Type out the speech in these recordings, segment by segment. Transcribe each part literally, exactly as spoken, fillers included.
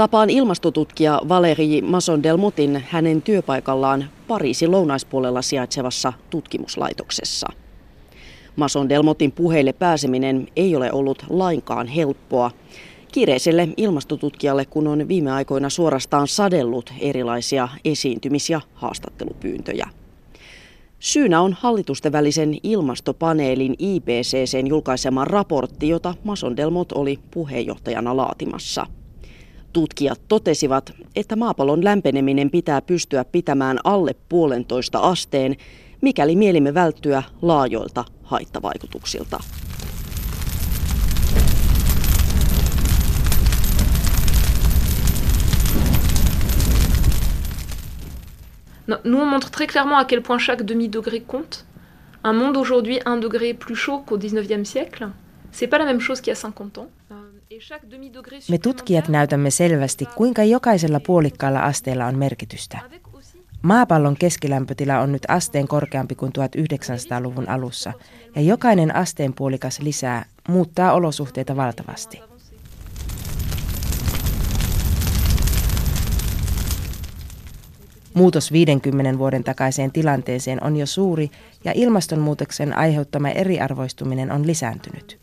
Tapaan ilmastotutkija Valérie Masson-Delmottin hänen työpaikallaan Pariisin lounaispuolella sijaitsevassa tutkimuslaitoksessa. Masson-Delmottin puheille pääseminen ei ole ollut lainkaan helppoa. Kiireiselle ilmastotutkijalle, kun on viime aikoina suorastaan sadellut erilaisia esiintymis- ja haastattelupyyntöjä. Syynä on hallitusten välisen ilmastopaneelin I P C C:n julkaisema raportti, jota Masson-Delmotte oli puheenjohtajana laatimassa. Tutkijat totesivat, että maapallon lämpeneminen pitää pystyä pitämään alle puolentoista asteen, mikäli mielimme välttyä laajoilta haittavaikutuksilta. Nous, on montre très clairement à quel point chaque demi-degré compte. Un monde aujourd'hui, un degré plus chaud qu'au dix-neuvième siècle, c'est pas la même chose qu'il y a cinquante ans. Me tutkijat näytämme selvästi, kuinka jokaisella puolikkaalla asteella on merkitystä. Maapallon keskilämpötila on nyt asteen korkeampi kuin tuhatyhdeksänsataaluvun alussa, ja jokainen asteen puolikas lisää muuttaa olosuhteita valtavasti. Muutos viidenkymmenen vuoden takaiseen tilanteeseen on jo suuri ja ilmastonmuutoksen aiheuttama eriarvoistuminen on lisääntynyt.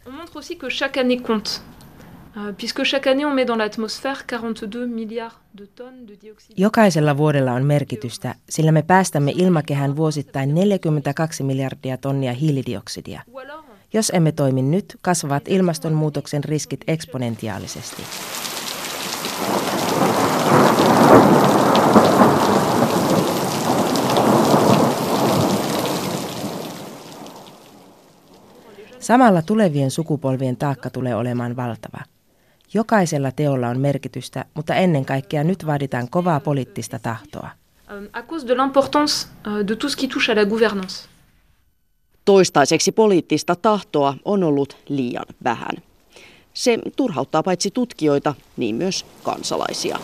Jokaisella vuodella on merkitystä, sillä me päästämme ilmakehään vuosittain neljäkymmentäkaksi miljardia tonnia hiilidioksidia. Jos emme toimi nyt, kasvavat ilmastonmuutoksen riskit eksponentiaalisesti. Samalla tulevien sukupolvien taakka tulee olemaan valtava. Jokaisella teolla on merkitystä, mutta ennen kaikkea nyt vaaditaan kovaa poliittista tahtoa. Toistaiseksi poliittista tahtoa on ollut liian vähän. Se turhauttaa paitsi tutkijoita, niin myös kansalaisia.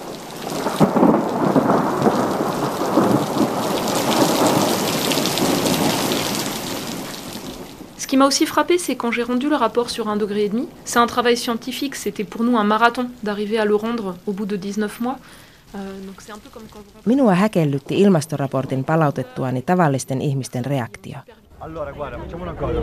Ce qui m'a aussi frappé, c'est quand j'ai rendu le rapport sur un degré et demi. C'est un travail scientifique, c'était pour nous un marathon d'arriver à le rendre au bout de dix-neuf mois. Donc c'est un peu comme quand vous... Minua häkellytti ilmastoraportin palautettuani tavallisten ihmisten reaktio. Allora, guarda, facciamo una cosa.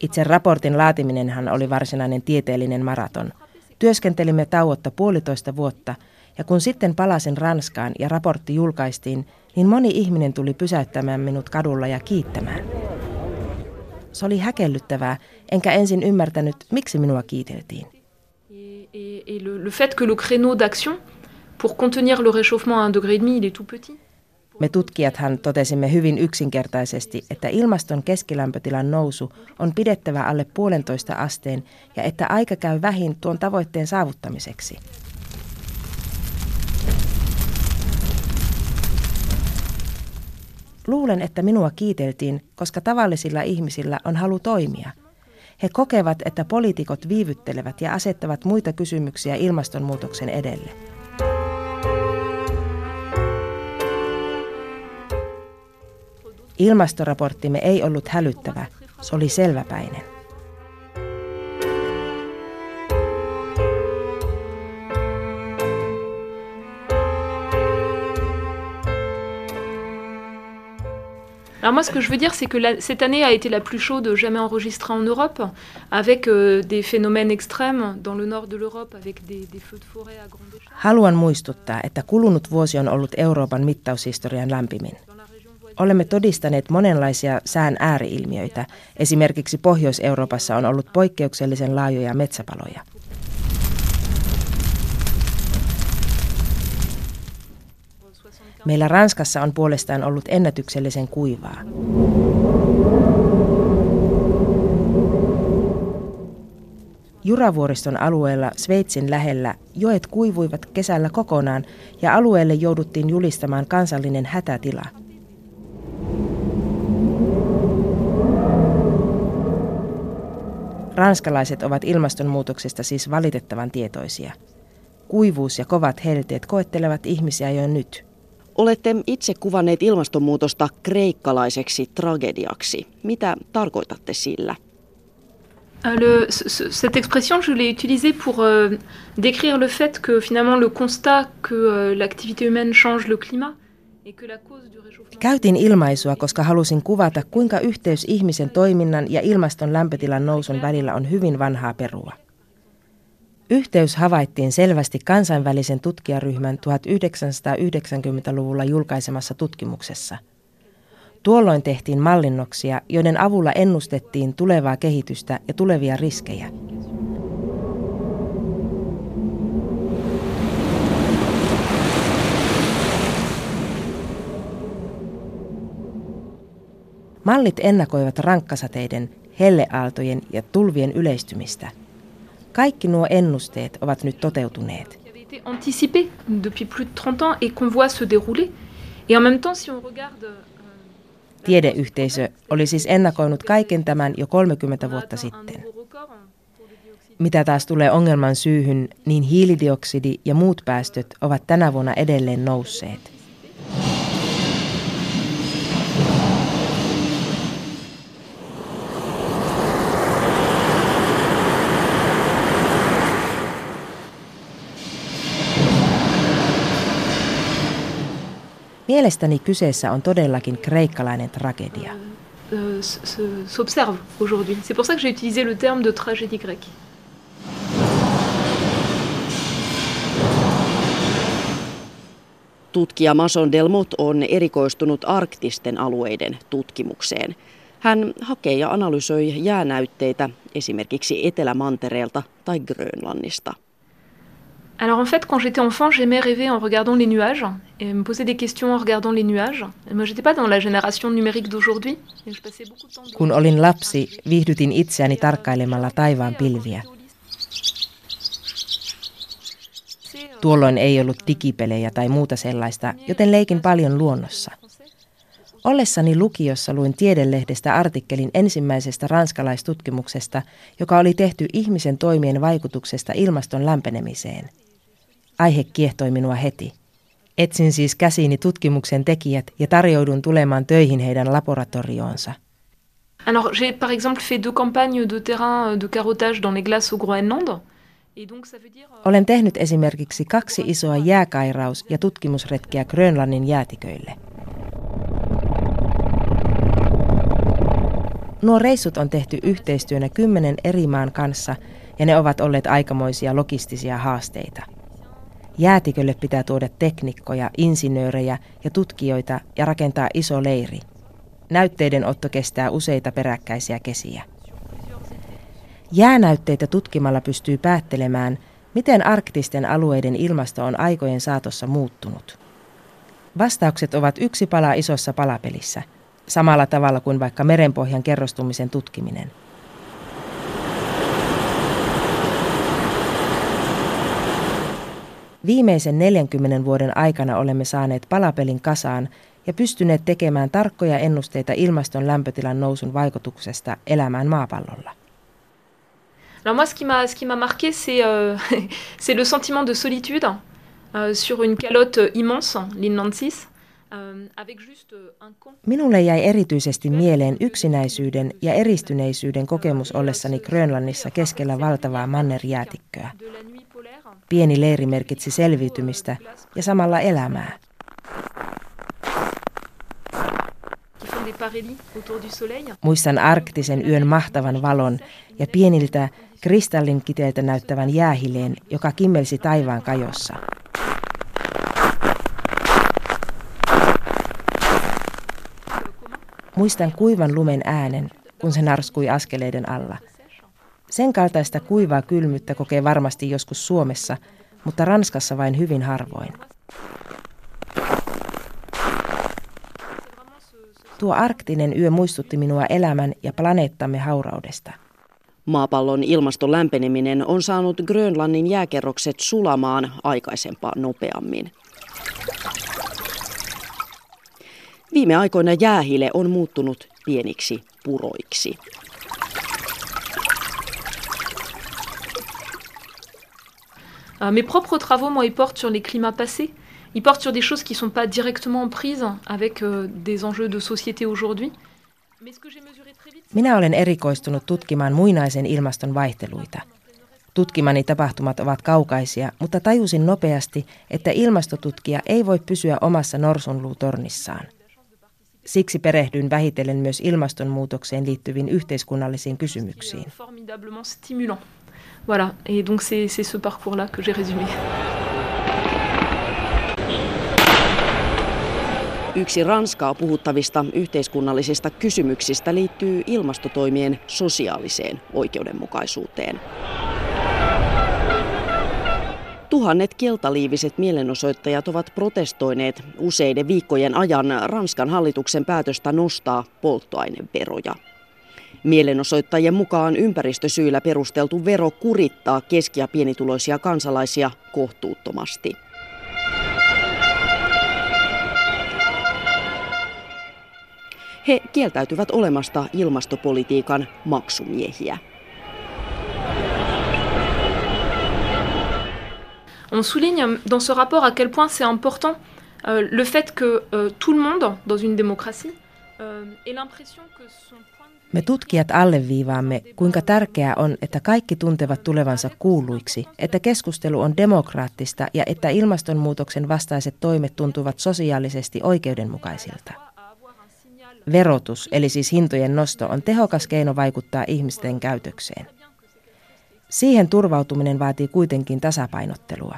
Itse raportin laatiminenhan oli varsinainen tieteellinen maraton. Työskentelimme tauotta puolitoista vuotta, ja kun sitten palasin Ranskaan ja raportti julkaistiin, niin moni ihminen tuli pysäyttämään minut kadulla ja kiittämään. Se oli häkellyttävää, enkä ensin ymmärtänyt, miksi minua kiiteltiin. Me tutkijathan totesimme hyvin yksinkertaisesti, että ilmaston keskilämpötilan nousu on pidettävä alle puolentoista asteen ja että aika käy vähin tuon tavoitteen saavuttamiseksi. Luulen, että minua kiiteltiin, koska tavallisilla ihmisillä on halu toimia. He kokevat, että poliitikot viivyttelevät ja asettavat muita kysymyksiä ilmastonmuutoksen edelle. Ilmastoraporttimme ei ollut hälyttävä, se oli selväpäinen. Alors moi, ce que je veux dire, c'est que la, cette année a été la plus chaude jamais enregistrée en Europe, avec euh, des phénomènes extrêmes dans le nord de l'Europe, avec des, des feux de forêt à grande échelle. Haluan muistuttaa, että kulunut vuosi on ollut Euroopan mittaushistorian lämpimin. Olemme todistaneet monenlaisia sään ääriilmiöitä. Esimerkiksi Pohjois-Euroopassa on ollut poikkeuksellisen laajoja metsäpaloja. Meillä Ranskassa on puolestaan ollut ennätyksellisen kuivaa. Juravuoriston alueella Sveitsin lähellä joet kuivuivat kesällä kokonaan ja alueelle jouduttiin julistamaan kansallinen hätätila. Ranskalaiset ovat ilmastonmuutoksesta siis valitettavan tietoisia. Kuivuus ja kovat helteet koettelevat ihmisiä jo nyt. Olette itse kuvanneet ilmastonmuutosta kreikkalaiseksi tragediaksi. Mitä tarkoitatte sillä? Le, ce, cette expression, je l'ai utilisée pour euh, décrire le fait que finalement le constat que euh, l'activité humaine change le climat. Käytin ilmaisua, koska halusin kuvata, kuinka yhteys ihmisen toiminnan ja ilmaston lämpötilan nousun välillä on hyvin vanhaa perua. Yhteys havaittiin selvästi kansainvälisen tutkijaryhmän tuhatyhdeksänsataayhdeksänkymmentäluvulla julkaisemassa tutkimuksessa. Tuolloin tehtiin mallinnoksia, joiden avulla ennustettiin tulevaa kehitystä ja tulevia riskejä. Mallit ennakoivat rankkasateiden, helleaaltojen ja tulvien yleistymistä. Kaikki nuo ennusteet ovat nyt toteutuneet. Tiedeyhteisö oli siis ennakoinut kaiken tämän jo kolmekymmentä vuotta sitten. Mitä taas tulee ongelman syyhyn, niin hiilidioksidi ja muut päästöt ovat tänä vuonna edelleen nousseet. Mielestäni kyseessä on todellakin kreikkalainen tragedia. S'observe aujourd'hui. C'est pour ça que j'ai utilisé le terme de tragédie grecque. Tutkija Masson-Delmotte on erikoistunut arktisten alueiden tutkimukseen. Hän hakee ja analysoi jäänäytteitä esimerkiksi Etelämantereelta tai Grönlannista. Alors en fait, quand j'étais enfant, j'aimais rêver en regardant les nuages et me poser des questions en regardant les nuages. Moi, j'étais pas dans la génération numérique d'aujourd'hui. Kun olin lapsi, viihdytin itseäni tarkkailemalla taivaan pilviä. Tuolloin ei ollut digipelejä tai muuta sellaista, joten leikin paljon luonnossa. Ollessani lukiossa luin Tiedelehdestä artikkelin ensimmäisestä ranskalaistutkimuksesta, joka oli tehty ihmisen toimien vaikutuksesta ilmaston lämpenemiseen. Aihe kiehtoi minua heti. Etsin siis käsiini tutkimuksen tekijät ja tarjoudun tulemaan töihin heidän laboratorioonsa. Alors, j'ai par exemple fait deux campagnes de terrain de carottage dans les glaces au Groenland. Olen tehnyt esimerkiksi kaksi isoa jääkairaus- ja tutkimusretkeä Grönlannin jäätiköille. Nuo reissut on tehty yhteistyönä kymmenen eri maan kanssa ja ne ovat olleet aikamoisia logistisia haasteita. Jäätikölle pitää tuoda teknikkoja, insinöörejä ja tutkijoita ja rakentaa iso leiri. Näytteiden otto kestää useita peräkkäisiä kesiä. Jäänäytteitä tutkimalla pystyy päättelemään, miten arktisten alueiden ilmasto on aikojen saatossa muuttunut. Vastaukset ovat yksi pala isossa palapelissä. Samalla tavalla kuin vaikka merenpohjan kerrostumisen tutkiminen. Viimeisen neljänkymmenen vuoden aikana olemme saaneet palapelin kasaan ja pystyneet tekemään tarkkoja ennusteita ilmaston lämpötilan nousun vaikutuksesta elämään maapallolla. Alors moi, ce qui m'a, ce qui m'a marqué, c'est, euh, c'est le sentiment de solitude euh, sur une calotte immense, l'Inland six. Minulle jäi erityisesti mieleen yksinäisyyden ja eristyneisyyden kokemus ollessani Grönlannissa keskellä valtavaa mannerjäätikköä. Pieni leiri merkitsi selviytymistä ja samalla elämää. Muistan arktisen yön mahtavan valon ja pieniltä kristallinkiteiltä näyttävän jäähileen, joka kimmelsi taivaan kajossa. Muistan kuivan lumen äänen, kun se narskui askeleiden alla. Sen kaltaista kuivaa kylmyyttä kokee varmasti joskus Suomessa, mutta Ranskassa vain hyvin harvoin. Tuo arktinen yö muistutti minua elämän ja planeettamme hauraudesta. Maapallon ilmaston lämpeneminen on saanut Grönlannin jääkerrokset sulamaan aikaisempaa nopeammin. Viime aikoina jäähile on muuttunut pieniksi puroiksi. Mes propres travaux, moi, ils portent sur les climats passés. Ils portent sur des choses qui ne sont pas directement prises avec des enjeux de société aujourd'hui. Minä olen erikoistunut tutkimaan muinaisen ilmaston vaihteluita. Tutkimani tapahtumat ovat kaukaisia, mutta tajusin nopeasti, että ilmastotutkija ei voi pysyä omassa norsunluutornissaan. Siksi perehdyin vähitellen myös ilmastonmuutokseen liittyviin yhteiskunnallisiin kysymyksiin. Voilà, et donc c'est c'est ce parcours-là que j'ai résumé. Yksi Ranskaa puhuttavista yhteiskunnallisista kysymyksistä liittyy ilmastotoimien sosiaaliseen oikeudenmukaisuuteen. Tuhannet keltaliiviset mielenosoittajat ovat protestoineet useiden viikkojen ajan Ranskan hallituksen päätöstä nostaa polttoaineveroja. Mielenosoittajien mukaan ympäristösyillä perusteltu vero kurittaa keski- ja pienituloisia kansalaisia kohtuuttomasti. He kieltäytyvät olemasta ilmastopolitiikan maksumiehiä. On souligne dans ce rapport à quel point c'est important le fait que tout le monde dans une démocratie ait l'impression que son point de vue... Me tutkijat alleviivaamme, kuinka tärkeää on, että kaikki tuntevat tulevansa kuuluiksi, että keskustelu on demokraattista ja että ilmastonmuutoksen vastaiset toimet tuntuvat sosiaalisesti oikeudenmukaisilta. Verotus, eli siis hintojen nosto, on tehokas keino vaikuttaa ihmisten käytökseen. Siihen turvautuminen vaatii kuitenkin tasapainottelua.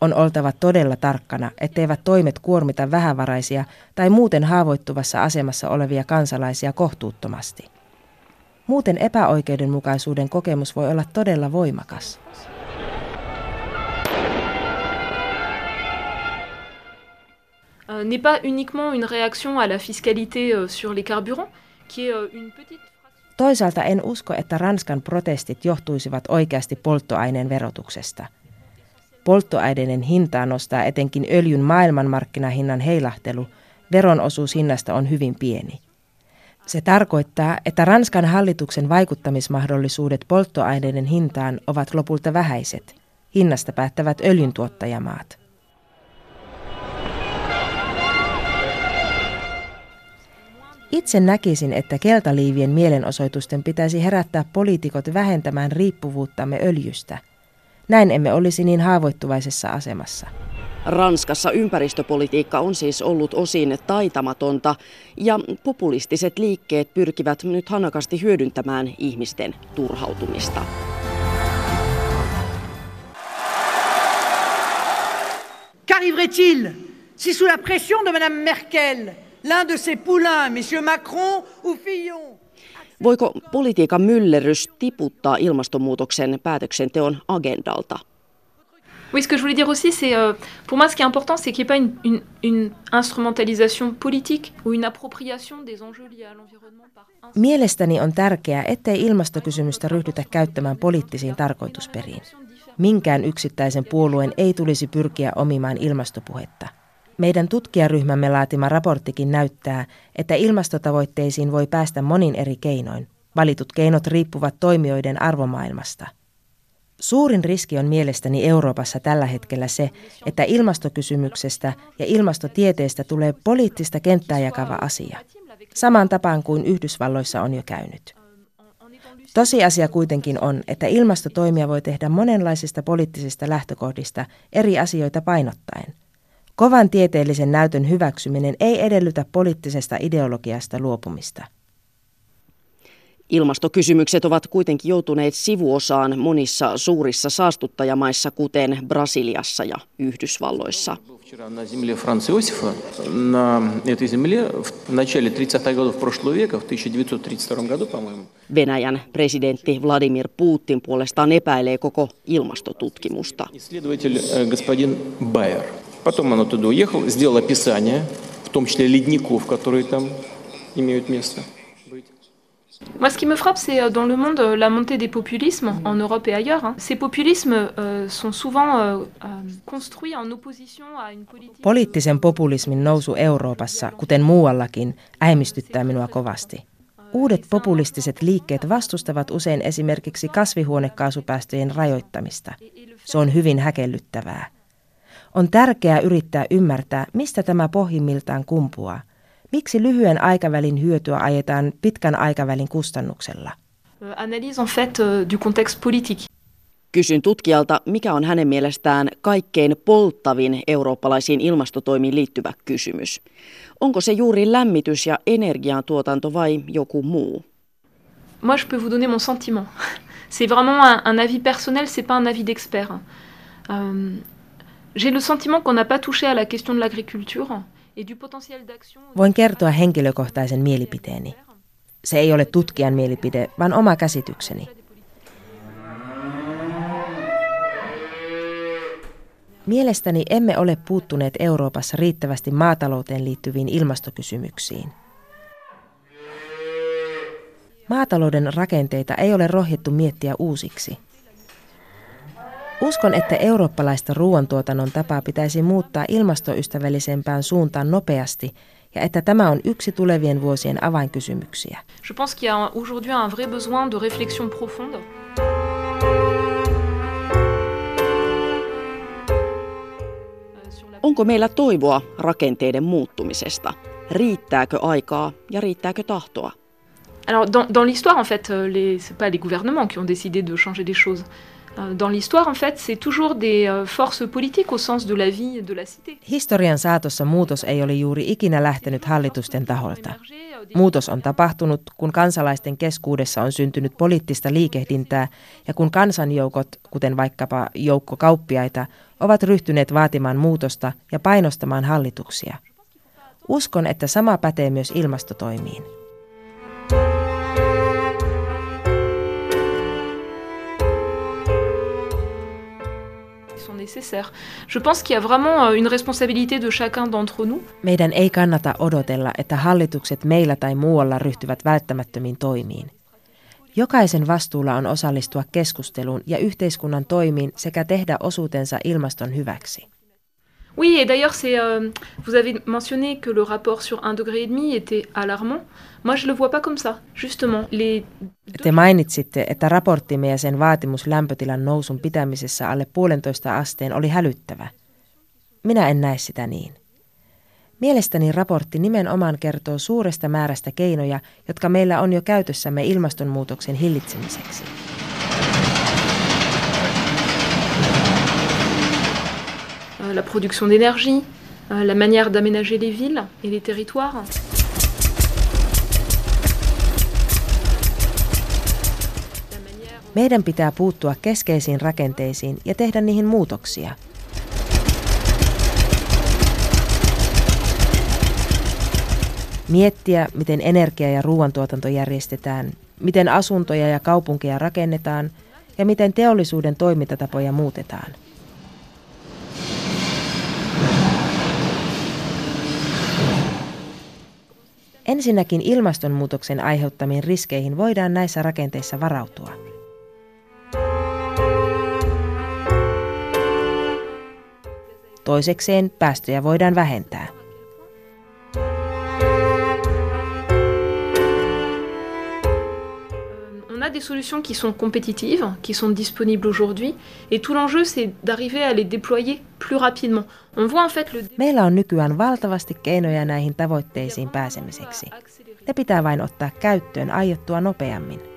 On oltava todella tarkkana, etteivät toimet kuormita vähävaraisia tai muuten haavoittuvassa asemassa olevia kansalaisia kohtuuttomasti. Muuten epäoikeudenmukaisuuden kokemus voi olla todella voimakas. N'est pas uniquement une réaction à la fiscalité sur les carburants, qui est une petite fraction. Toisaalta en usko, että Ranskan protestit johtuisivat oikeasti polttoaineen verotuksesta. Polttoaineiden hintaa nostaa etenkin öljyn maailmanmarkkinahinnan heilahtelu. Veron osuus hinnasta on hyvin pieni. Se tarkoittaa, että Ranskan hallituksen vaikuttamismahdollisuudet polttoaineiden hintaan ovat lopulta vähäiset. Hinnasta päättävät öljyntuottajamaat. Itse näkisin, että keltaliivien mielenosoitusten pitäisi herättää poliitikot vähentämään riippuvuuttamme öljystä. Näin emme olisi niin haavoittuvaisessa asemassa. Ranskassa ympäristöpolitiikka on siis ollut osin taitamatonta ja populistiset liikkeet pyrkivät nyt hanakasti hyödyntämään ihmisten turhautumista. Qu'arriverait-il si sous la pression de Madame Merkel? L'un de ses poulains, monsieur Macron ou Fillon. Voiko politiikan myllerrys tiputtaa ilmastonmuutoksen päätöksenteon agendalta? Oui, ce que je voulais dire aussi c'est pour moi ce qui est important c'est qu'il n'y ait pas une, une, une instrumentalisation politique ou une appropriation des enjeux liés à l'environnement par. Mielestäni on tärkeää, ettei ilmastokysymystä ryhdytä käyttämään poliittisiin tarkoitusperiin. Minkään yksittäisen puolueen ei tulisi pyrkiä omimaan ilmastopuhetta. Meidän tutkijaryhmämme laatima raporttikin näyttää, että ilmastotavoitteisiin voi päästä monin eri keinoin. Valitut keinot riippuvat toimijoiden arvomaailmasta. Suurin riski on mielestäni Euroopassa tällä hetkellä se, että ilmastokysymyksestä ja ilmastotieteestä tulee poliittista kenttää jakava asia. Samaan tapaan kuin Yhdysvalloissa on jo käynyt. Tosiasia kuitenkin on, että ilmastotoimia voi tehdä monenlaisista poliittisista lähtökohdista eri asioita painottaen. Kovan tieteellisen näytön hyväksyminen ei edellytä poliittisesta ideologiasta luopumista. Ilmastokysymykset ovat kuitenkin joutuneet sivuosaan monissa suurissa saastuttajamaissa, kuten Brasiliassa ja Yhdysvalloissa. Venäjän presidentti Vladimir Putin puolestaan epäilee koko ilmastotutkimusta. Потом она туда уехала, сделала описание, в том числе ледников, которые там имеют место. Moi, ce qui me frappe, c'est dans le monde la montée des populismes en Europe et ailleurs. Ces populismes sont souvent construits en opposition à une politique. Poliittisen populismin nousu Euroopassa, kuten muuallakin, äimistyttää minua kovasti. Uudet populistiset liikkeet vastustavat usein esimerkiksi kasvihuonekaasupäästöjen rajoittamista. Se on hyvin häkellyttävää. On tärkeää yrittää ymmärtää, mistä tämä pohjimmiltaan kumpuaa. Miksi lyhyen aikavälin hyötyä ajetaan pitkän aikavälin kustannuksella? Analyse en fait du contexte politique. Kysyn tutkijalta, mikä on hänen mielestään kaikkein polttavin eurooppalaisiin ilmastotoimiin liittyvä kysymys. Onko se juuri lämmitys- ja energiantuotanto vai joku muu? Moi je peux vous donner mon sentiment. C'est vraiment un, un avis personnel, c'est pas un avis d'expert. Euh, j'ai le sentiment qu'on n'a pas touché à la question de l'agriculture et du potentiel d'action. Voin kertoa henkilökohtaisen mielipiteeni. Se ei ole tutkijan mielipide, vaan oma käsitykseni. Mielestäni emme ole puuttuneet Euroopassa riittävästi maatalouteen liittyviin ilmastokysymyksiin. Maatalouden rakenteita ei ole rohjettu miettiä uusiksi. Uskon, että eurooppalaista ruoantuotannon tapaa pitäisi muuttaa ilmastoystävällisempään suuntaan nopeasti ja että tämä on yksi tulevien vuosien avainkysymyksiä. Je pense qu'il y a aujourd'hui un vrai besoin de réflexion profonde. Onko meillä toivoa rakenteiden muuttumisesta? Riittääkö aikaa ja riittääkö tahtoa? Alors dans dans l'histoire en fait les c'est pas les gouvernements qui ont décidé de changer des choses. Dans l'histoire en fait, c'est toujours des forces politiques au sens de la vie de la cité. Historian saatossa muutos ei ole juuri ikinä lähtenyt hallitusten taholta. Muutos on tapahtunut, kun kansalaisten keskuudessa on syntynyt poliittista liikehdintää ja kun kansanjoukot, kuten vaikkapa joukko kauppiaita, ovat ryhtyneet vaatimaan muutosta ja painostamaan hallituksia. Uskon, että sama pätee myös ilmastotoimiin. Meidän ei kannata odotella, että hallitukset meillä tai muualla ryhtyvät välttämättömiin toimiin. Jokaisen vastuulla on osallistua keskusteluun ja yhteiskunnan toimiin sekä tehdä osuutensa ilmaston hyväksi. Oui, et d'ailleurs, c'est, euh, vous avez mentionné que le rapport sur un virgule viisi était alarmant. Moi, je le vois pas comme ça. Justement, les... Te mainitsitte, että raporttimme ja sen vaatimus lämpötilan nousun pitämisessä alle puolentoista asteen oli hälyttävä. Minä en näe sitä niin. Mielestäni raportti nimenomaan kertoo suuresta määrästä keinoja, jotka meillä on jo käytössämme ilmastonmuutoksen hillitsemiseksi. La production d'énergie, la manière d'aménager les villes et les territoires. Meidän pitää puuttua keskeisiin rakenteisiin ja tehdä niihin muutoksia. Miettiä, miten energia- ja ruoantuotanto järjestetään, miten asuntoja ja kaupunkeja rakennetaan ja miten teollisuuden toimintatapoja muutetaan. Ensinnäkin ilmastonmuutoksen aiheuttamiin riskeihin voidaan näissä rakenteissa varautua. Toisekseen päästöjä voidaan vähentää. On a des solutions qui sont compétitives, qui sont disponibles aujourd'hui et tout l'enjeu c'est d'arriver à les déployer plus rapidement. On voit en fait le Meillä on nykyään valtavasti keinoja näihin tavoitteisiin pääsemiseksi. Ne pitää vain ottaa käyttöön aiottua nopeammin.